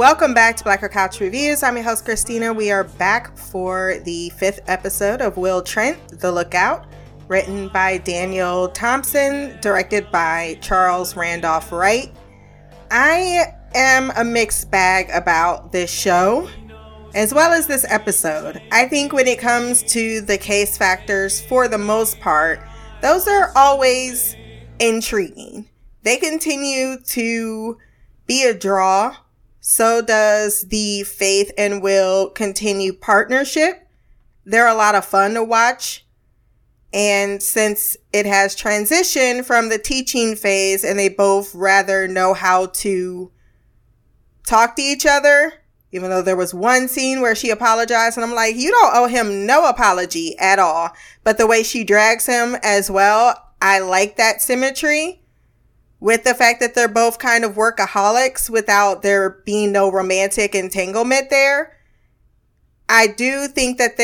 Welcome back to Blacker Couch Reviews. I'm your host, Christina. We are back for the 5th episode of Will Trent, The Lookout, written by Daniel Thompson, directed by Charles Randolph Wright. I am a mixed bag about this show, as well as this episode. I think when it comes to the case factors, for the most part, those are always intriguing. They continue to be a draw. So does the Faith and Will continue partnership. They're a lot of fun to watch. And since it has transitioned from the teaching phase and they both rather know how to talk to each other, even though there was one scene where she apologized and I'm like, you don't owe him no apology at all. But the way she drags him as well, I like that symmetry with the fact that they're both kind of workaholics without there being no romantic entanglement there. I do think that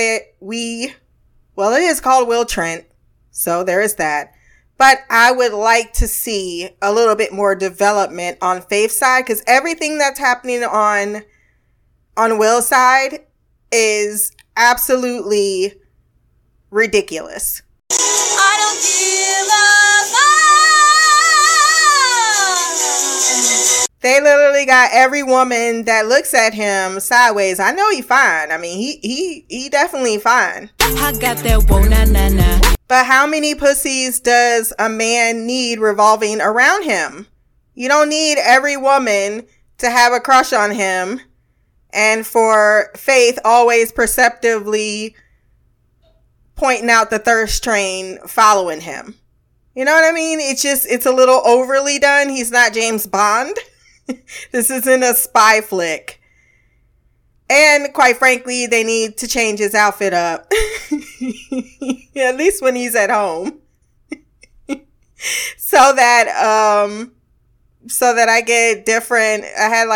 well, it is called Will Trent, so there is that. But I would like to see a little bit more development on Faith's side, because everything that's happening on Will's side is absolutely ridiculous. I don't give a fuck. They literally got every woman that looks at him sideways. I know he's fine. I mean, he definitely fine. I got that whoa, nah, nah, nah. But how many pussies does a man need revolving around him? You don't need every woman to have a crush on him. And for Faith always perceptively pointing out the thirst train following him. You know what I mean? It's a little overly done. He's not James Bond. This isn't a spy flick. And quite frankly, they need to change his outfit up. At least when he's at home. So that I get different. I had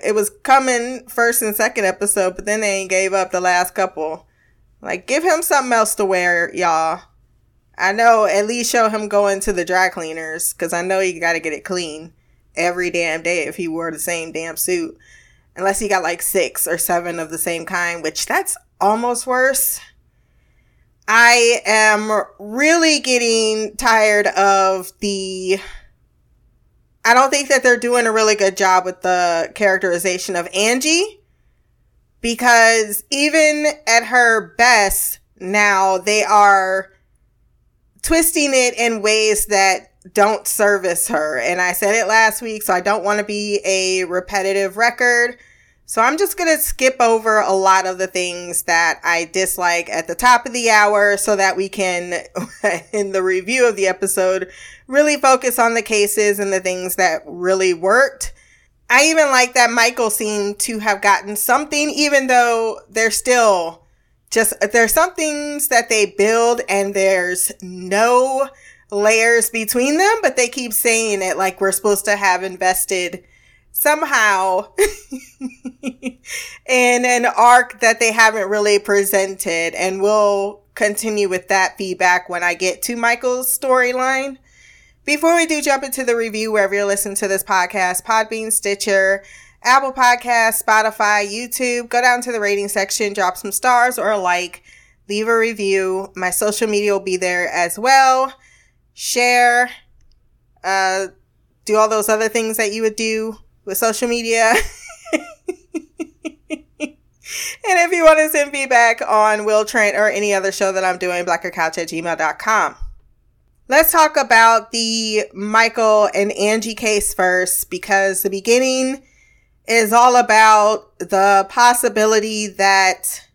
it was coming first and second episode, but then they gave up the last couple. Like, give him something else to wear, y'all. I know, at least show him going to the dry cleaners, because I know you got to get it clean every damn day if he wore the same damn suit. Unless he got 6 or 7 of the same kind, which that's almost worse. I am really getting tired of I don't think that they're doing a really good job with the characterization of Angie, because even at her best now, they are twisting it in ways that don't service her. And I said it last week, so I don't want to be a repetitive record. So I'm just going to skip over a lot of the things that I dislike at the top of the hour so that we can, in the review of the episode, really focus on the cases and the things that really worked. I even like that Michael seemed to have gotten something, even though there's some things that they build and there's no layers between them, but they keep saying it like we're supposed to have invested somehow in an arc that they haven't really presented. And we'll continue with that feedback when I get to Michael's storyline. Before we do jump into the review, wherever you're listening to this podcast, Podbean, Stitcher, Apple Podcasts, Spotify, YouTube, go down to the rating section, drop some stars or leave a review. My social media will be there as well. Share, do all those other things that you would do with social media. And if you want to send feedback on Will Trent or any other show that I'm doing, blackercouch@gmail.com. Let's talk about the Michael and Angie case first, because the beginning is all about the possibility that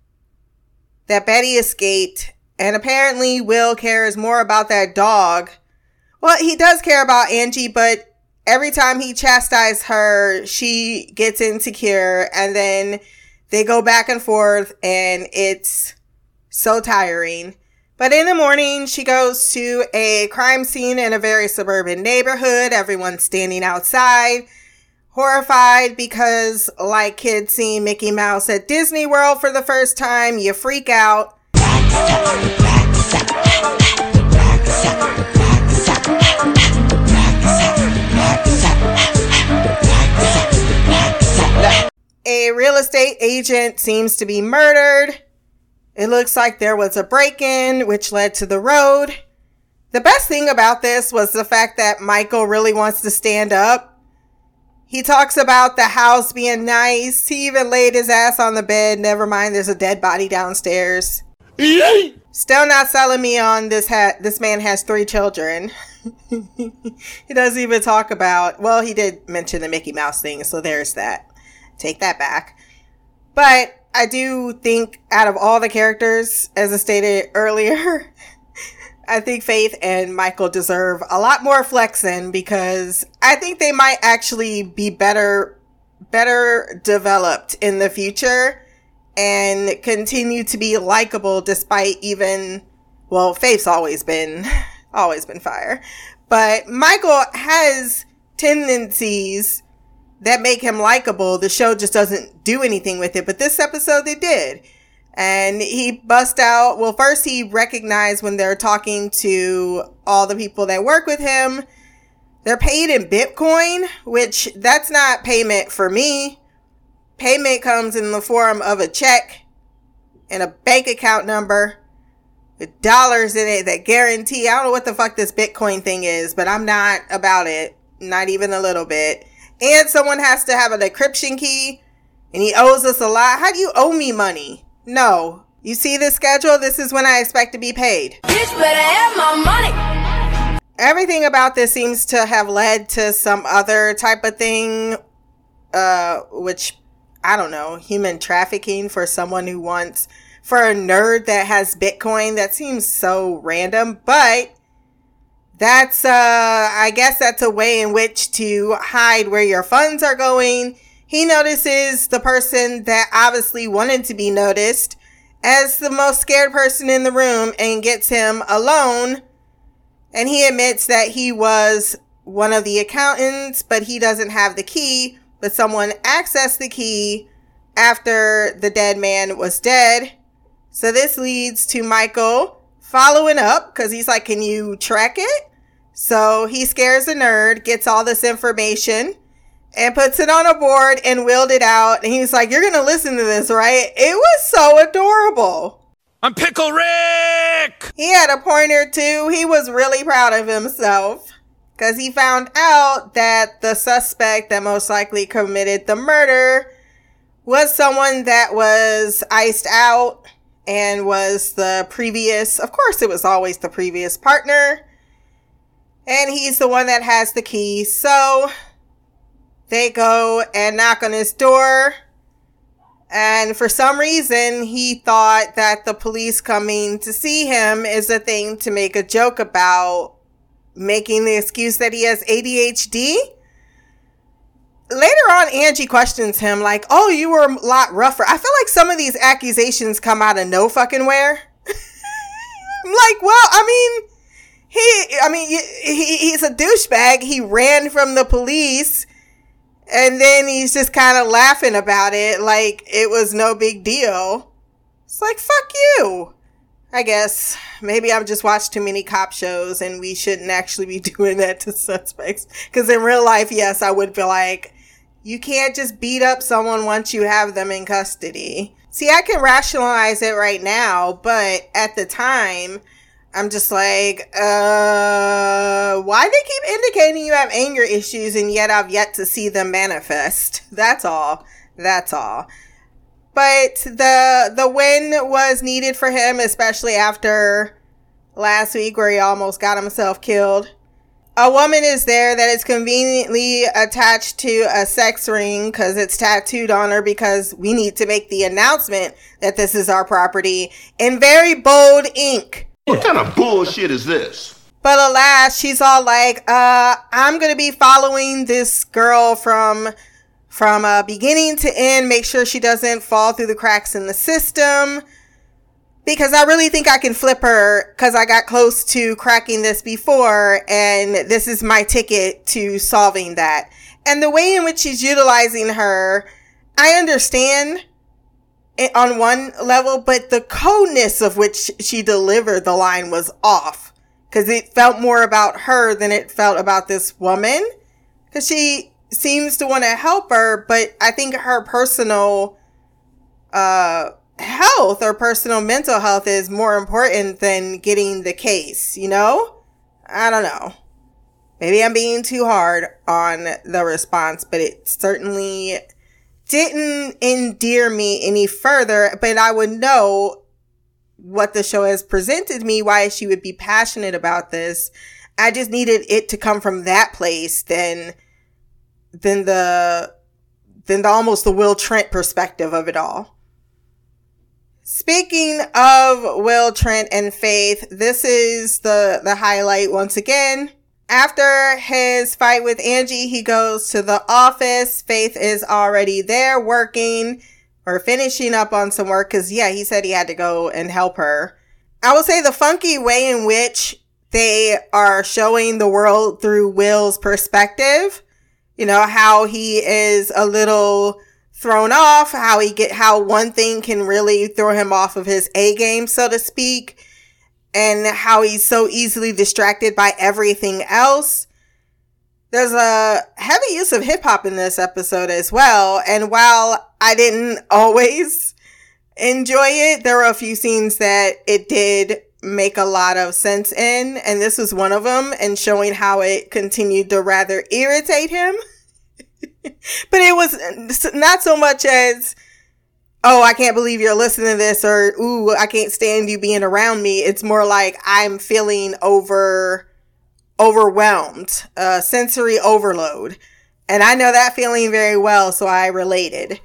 Betty escaped, and apparently Will cares more about that dog. Well, he does care about Angie, but every time he chastises her, she gets insecure, and then they go back and forth, and it's so tiring. But in the morning, she goes to a crime scene in a very suburban neighborhood. Everyone's standing outside, horrified, because like kids seeing Mickey Mouse at Disney World for the first time, you freak out. A real estate agent seems to be murdered. It looks like there was a break-in, which led to the road. The best thing about this was the fact that Michael really wants to stand up. He talks about the house being nice. He even laid his ass on the bed. Never mind, there's a dead body downstairs. Yay! Still not selling me on this hat. This man has 3 children. He doesn't even talk about, well, he did mention the Mickey Mouse thing, so there's that. Take that back. But I do think out of all the characters, as I stated earlier, I think Faith and Michael deserve a lot more flexing, because I think they might actually be better developed in the future and continue to be likable despite even, well, Faith's always been fire. But Michael has tendencies that make him likable. The show just doesn't do anything with it. But this episode they did. And he bust out. Well, first he recognized when they're talking to all the people that work with him, they're paid in Bitcoin, which that's not payment for me. Payment comes in the form of a check and a bank account number with dollars in it that guarantee. I don't know what the fuck this Bitcoin thing is, but I'm not about it. Not even a little bit. And someone has to have a decryption key, and he owes us a lot. How do you owe me money? No. You see this schedule? This is when I expect to be paid. Bitch better have my money. Everything about this seems to have led to some other type of thing, which, I don't know, human trafficking for someone who wants, for a nerd that has Bitcoin. That seems so random, but that's, I guess that's a way in which to hide where your funds are going. He notices the person that obviously wanted to be noticed as the most scared person in the room and gets him a loan. And he admits that he was one of the accountants, but he doesn't have the key. But someone accessed the key after the dead man was dead. So this leads to Michael following up, because he's like, can you track it? So he scares the nerd, gets all this information, and puts it on a board and willed it out. And he's like, you're going to listen to this, right? It was so adorable. I'm Pickle Rick! He had a pointer too. He was really proud of himself, because he found out that the suspect that most likely committed the murder was someone that was iced out and was the previous, of course it was always the previous partner. And he's the one that has the key. So they go and knock on his door. And for some reason, he thought that the police coming to see him is a thing to make a joke about, making the excuse that he has ADHD. Later on, Angie questions him like, oh, you were a lot rougher. I feel like some of these accusations come out of no fucking where. I'm like, well, he's a douchebag. He ran from the police. And then he's just kind of laughing about it like it was no big deal. It's like, fuck you. I guess maybe I've just watched too many cop shows and we shouldn't actually be doing that to suspects. Because in real life, yes, I would be like, you can't just beat up someone once you have them in custody. See, I can rationalize it right now, but at the time, I'm just like, why they keep indicating you have anger issues and yet I've yet to see them manifest. That's all. But the win was needed for him, especially after last week where he almost got himself killed. A woman is there that is conveniently attached to a sex ring because it's tattooed on her, because we need to make the announcement that this is our property in very bold ink. What kind of bullshit is this? But alas, she's all like, I'm going to be following this girl from beginning to end. Make sure she doesn't fall through the cracks in the system, because I really think I can flip her, because I got close to cracking this before, and this is my ticket to solving that. And the way in which she's utilizing her, I understand it on one level, but the coldness of which she delivered the line was off, because it felt more about her than it felt about this woman, because she seems to want to help her, but I think her personal health or personal mental health is more important than getting the case, you know? I don't know. Maybe I'm being too hard on the response, but it certainly didn't endear me any further. But I would know what the show has presented me, why she would be passionate about this. I just needed it to come from that place than the almost the Will Trent perspective of it all. Speaking of Will Trent and Faith, this is the highlight once again. After his fight with Angie, he goes to the office. Faith is already there working or finishing up on some work because, yeah, he said he had to go and help her. I will say the funky way in which they are showing the world through Will's perspective, you know, how he is a little thrown off, how one thing can really throw him off of his A game, so to speak, and how he's so easily distracted by everything else. There's a heavy use of hip hop in this episode as well. And while I didn't always enjoy it, there were a few scenes that it did make a lot of sense in. And this was one of them, and showing how it continued to rather irritate him. But it was not so much as, oh, I can't believe you're listening to this, or, ooh, I can't stand you being around me. It's more like I'm feeling overwhelmed, sensory overload. And I know that feeling very well, so I related.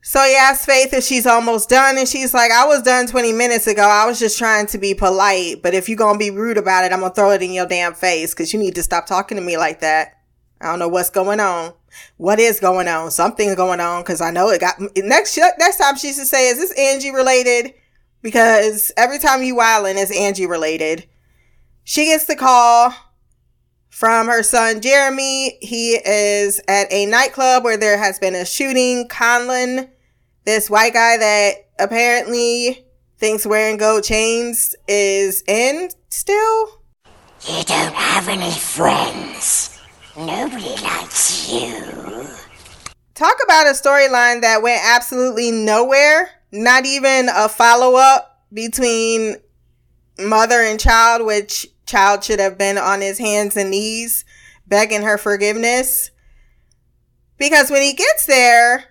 So he asked Faith if she's almost done, and she's like, I was done 20 minutes ago. I was just trying to be polite, but if you're going to be rude about it, I'm going to throw it in your damn face because you need to stop talking to me like that. I don't know what's going on. What is going on? Something's going on because I know it got... Next time she should say, is this Angie related? Because every time you wildin', it's Angie related. She gets the call from her son, Jeremy. He is at a nightclub where there has been a shooting. Conlin, this white guy that apparently thinks wearing gold chains is in still. You don't have any friends. Nobody likes you. Talk about a storyline that went absolutely nowhere. Not even a follow-up between mother and child, which child should have been on his hands and knees begging her forgiveness. Because when he gets there,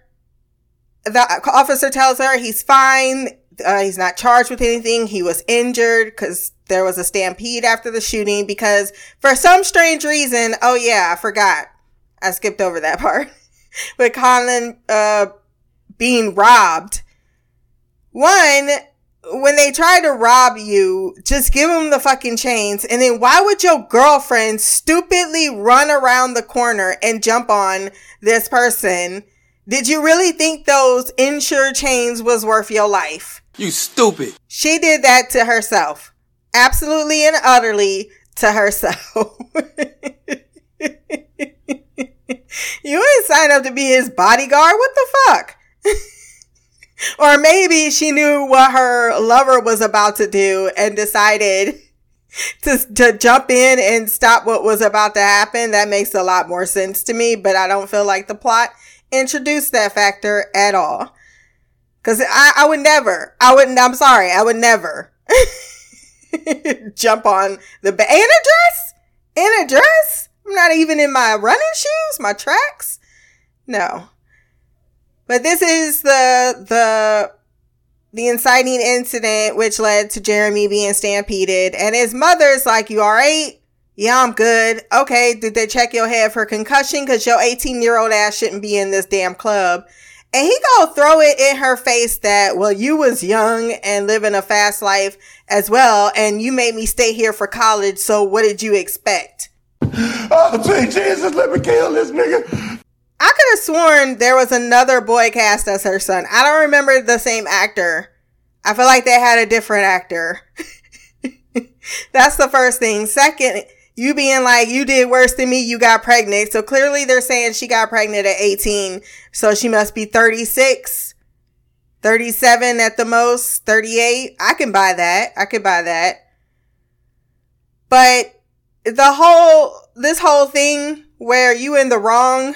the officer tells her he's fine. He's not charged with anything. He was injured because there was a stampede after the shooting because for some strange reason, oh yeah, I forgot. I skipped over that part. With Conlin being robbed. One, when they try to rob you, just give them the fucking chains. And then why would your girlfriend stupidly run around the corner and jump on this person? Did you really think those insured chains was worth your life? You stupid. She did that to herself. Absolutely and utterly to herself. You ain't signed up to be his bodyguard. What the fuck? Or maybe she knew what her lover was about to do and decided to jump in and stop what was about to happen. That makes a lot more sense to me, but I don't feel like the plot introduced that factor at all. Because I would never. I would never. Jump on the in a dress? In a dress? I'm not even in my running shoes, my tracks. No. But this is the inciting incident which led to Jeremy being stampeded, and his mother's like, you all right? Yeah, I'm good. Okay, did they check your head for concussion? Because your 18-year-old ass shouldn't be in this damn club. And he gonna throw it in her face that, well, you was young and living a fast life as well, and you made me stay here for college, so what did you expect? Oh, please, Jesus, let me kill this nigga. I could have sworn there was another boy cast as her son. I don't remember the same actor. I feel like they had a different actor. That's the first thing. Second, you being like, you did worse than me, you got pregnant. So clearly they're saying she got pregnant at 18. So she must be 36, 37 at the most, 38. I can buy that. But this whole thing where you in the wrong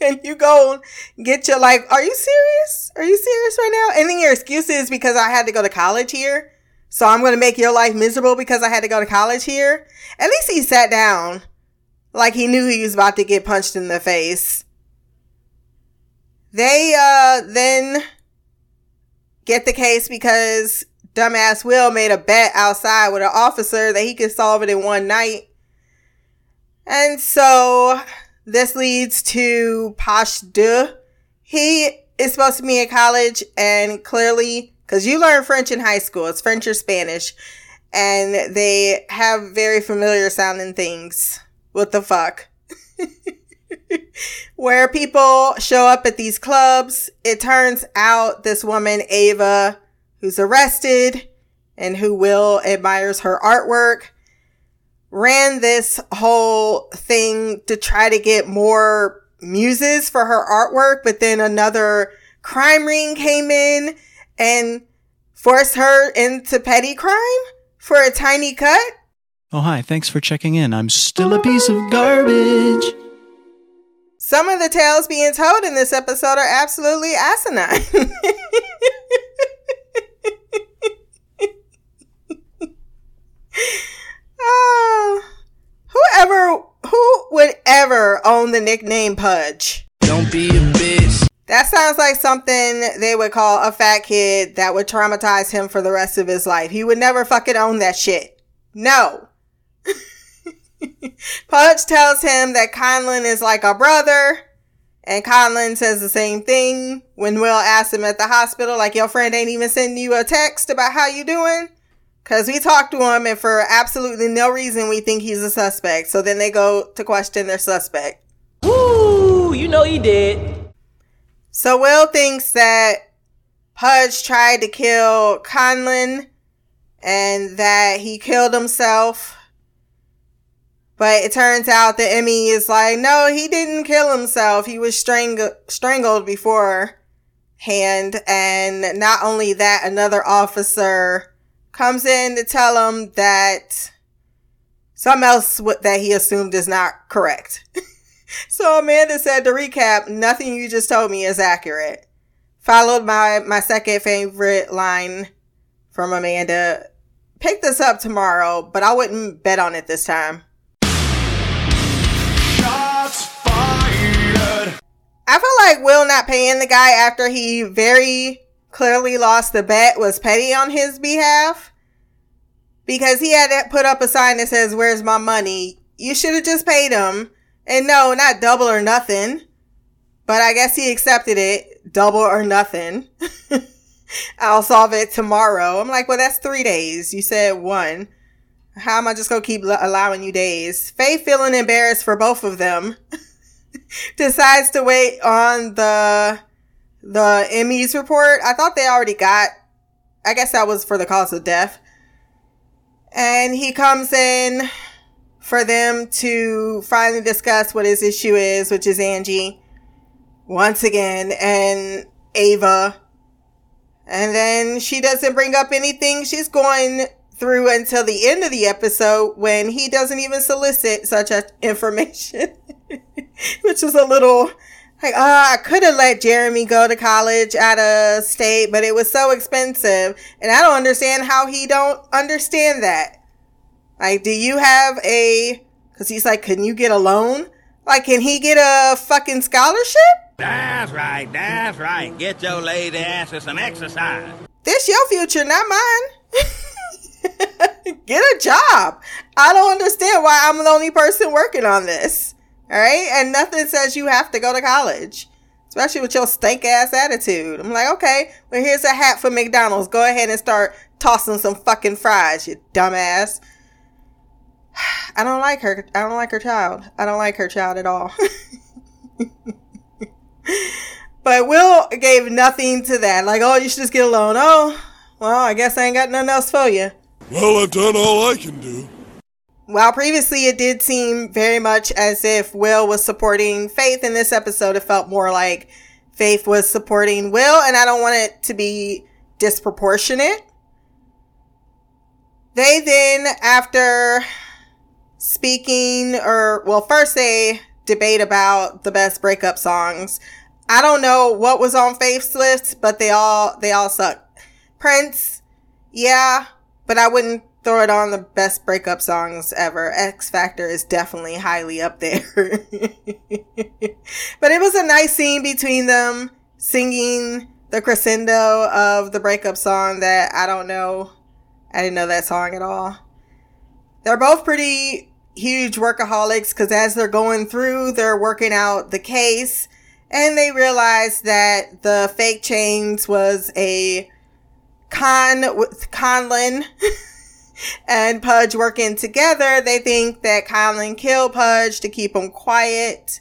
and you go get your, like, are you serious? Are you serious right now? And then your excuse is because I had to go to college here. So I'm going to make your life miserable because I had to go to college here. At least he sat down like he knew he was about to get punched in the face. They then get the case because dumbass Will made a bet outside with an officer that he could solve it in one night. And so this leads to Posh Du. He is supposed to be in college, and clearly, because you learn French in high school, it's French or Spanish, and they have very familiar sounding things. What the fuck? Where people show up at these clubs. It turns out this woman, Ava, who's arrested and who Will admires her artwork, ran this whole thing to try to get more muses for her artwork. But then another crime ring came in and forced her into petty crime for a tiny cut. Oh, hi. Thanks for checking in. I'm still a piece of garbage. Some of the tales being told in this episode are absolutely asinine. Who would ever own the nickname Pudge? Don't be a bitch. That sounds like something they would call a fat kid that would traumatize him for the rest of his life. He would never fucking own that shit. No. Pudge tells him that Conlin is like a brother, and Conlin says the same thing when Will asks him at the hospital, like, your friend ain't even sending you a text about how you doing, because we talked to him and for absolutely no reason we think he's a suspect. So then they go to question their suspect. Woo, you know he did. So Will thinks that Pudge tried to kill Conlin and that he killed himself. But it turns out that Emmy is like, no, he didn't kill himself. He was strangled beforehand. And not only that, another officer comes in to tell him that something else that he assumed is not correct. So Amanda said, to recap, nothing you just told me is accurate. Followed by my second favorite line from Amanda. Pick this up tomorrow, but I wouldn't bet on it this time. I feel like Will not paying the guy after he very clearly lost the bet was petty on his behalf, because he had to put up a sign that says, where's my money? You should have just paid him. And no, not double or nothing. But I guess he accepted it. Double or nothing. I'll solve it tomorrow. I'm like, well, that's 3 days. You said one. How am I just going to keep allowing you days? Faith, feeling embarrassed for both of them, decides to wait on the Emmy's report. I thought they already got, I guess that was for the cause of death. And he comes in for them to finally discuss what his issue is, which is Angie once again and Ava. And then she doesn't bring up anything she's going through until the end of the episode, when he doesn't even solicit such information. Which is a little like, I could have let Jeremy go to college out of state, but it was so expensive. And I don't understand how he don't understand that. Like, do you have because he's like, can you get a loan? Like, can he get a fucking scholarship? That's right. That's right. Get your lady ass some exercise. This your future, not mine. Get a job. I don't understand why I'm the only person working on this. All right. And nothing says you have to go to college, especially with your stank ass attitude. I'm like, okay, well, here's a hat for McDonald's. Go ahead and start tossing some fucking fries, you dumbass. I don't like her. I don't like her child. I don't like her child at all. But Will gave nothing to that. Like, oh, you should just get a loan. Oh, well, I guess I ain't got nothing else for you. Well, I've done all I can do. While previously it did seem very much as if Will was supporting Faith, in this episode it felt more like Faith was supporting Will, and I don't want it to be disproportionate. They then, after speaking, or, well, first they debate about the best breakup songs. I don't know what was on Faith's list, but they all suck. Prince, yeah, but I wouldn't throw it on the best breakup songs ever. X Factor is definitely highly up there. But it was a nice scene between them singing the crescendo of the breakup song that I don't know. I didn't know that song at all. They're both pretty huge workaholics because as they're going through, they're working out the case and they realize that the fake chains was a con with Conlin and Pudge working together. They think that Conlin killed Pudge to keep him quiet.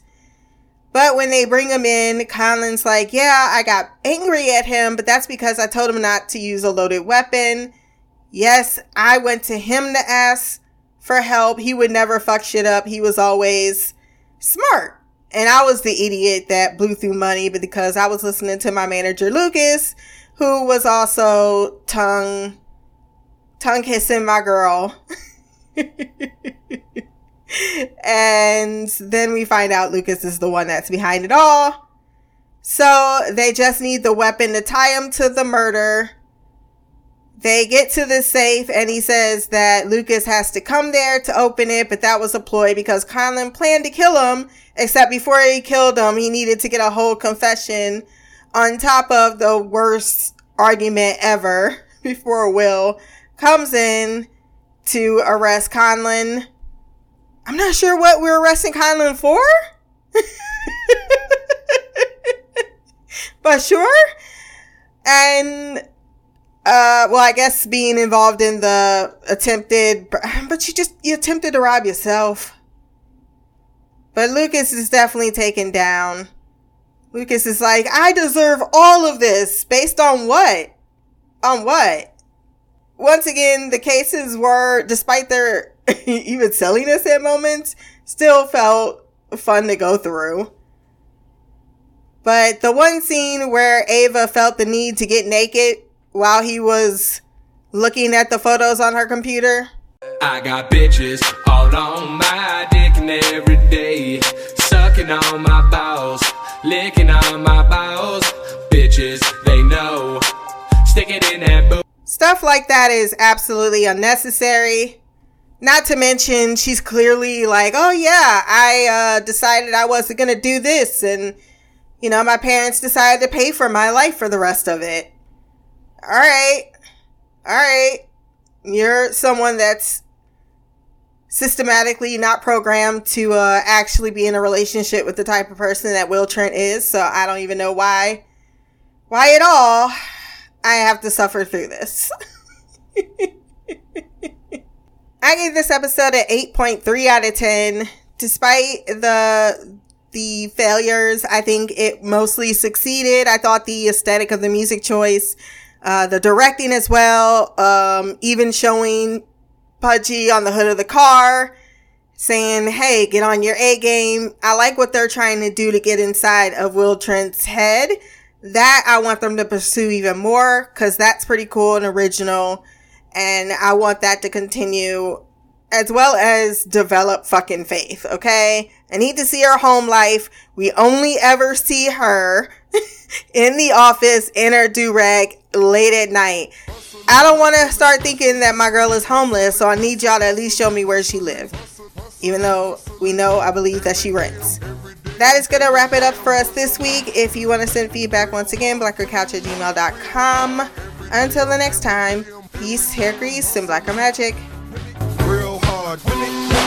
But when they bring him in, Conlin's like, yeah, I got angry at him, but that's because I told him not to use a loaded weapon. Yes, I went to him to ask for help. He would never fuck shit up. He was always smart. And I was the idiot that blew through money because I was listening to my manager, Lucas, who was also tongue kissing my girl. And then we find out Lucas is the one that's behind it all. So they just need the weapon to tie him to the murder. They get to the safe and he says that Lucas has to come there to open it, but that was a ploy because Conlin planned to kill him, except before he killed him, he needed to get a whole confession on top of the worst argument ever before Will comes in to arrest Conlin. I'm not sure what we're arresting Conlin for, but sure. And, well, I guess being involved in the attempted, but you attempted to rob yourself. But Lucas is definitely taken down. Lucas is like, I deserve all of this. Based on what? On what? Once again, the cases were, despite their even silliness at moments, still felt fun to go through. But the one scene where Ava felt the need to get naked while he was looking at the photos on her computer. I got bitches all on my dick and every day, sucking on my balls. Licking on my bowels, bitches, they know. Stick it in that boot. Stuff like that is absolutely unnecessary. Not to mention, she's clearly like, oh yeah, I decided I wasn't going to do this. And, you know, my parents decided to pay for my life for the rest of it. All right. You're someone that's systematically not programmed to actually be in a relationship with the type of person that Will Trent is. So I don't even know why at all I have to suffer through this. I gave this episode an 8.3 out of 10. Despite the failures, I think it mostly succeeded. I thought the aesthetic of the music choice, the directing as well, even showing Pudgy on the hood of the car saying, hey, get on your A game. I like what they're trying to do to get inside of Will Trent's head. That I want them to pursue even more because that's pretty cool and original. And I want that to continue as well as develop fucking Faith. Okay. I need to see her home life. We only ever see her in the office in her do-rag late at night. I don't want to start thinking that my girl is homeless, so I need y'all to at least show me where she lives. Even though we know, I believe that she rents. That is going to wrap it up for us this week. If you want to send feedback, once again, blackercouch@gmail.com. Until the next time, peace, hair grease, and blacker magic. Real hard.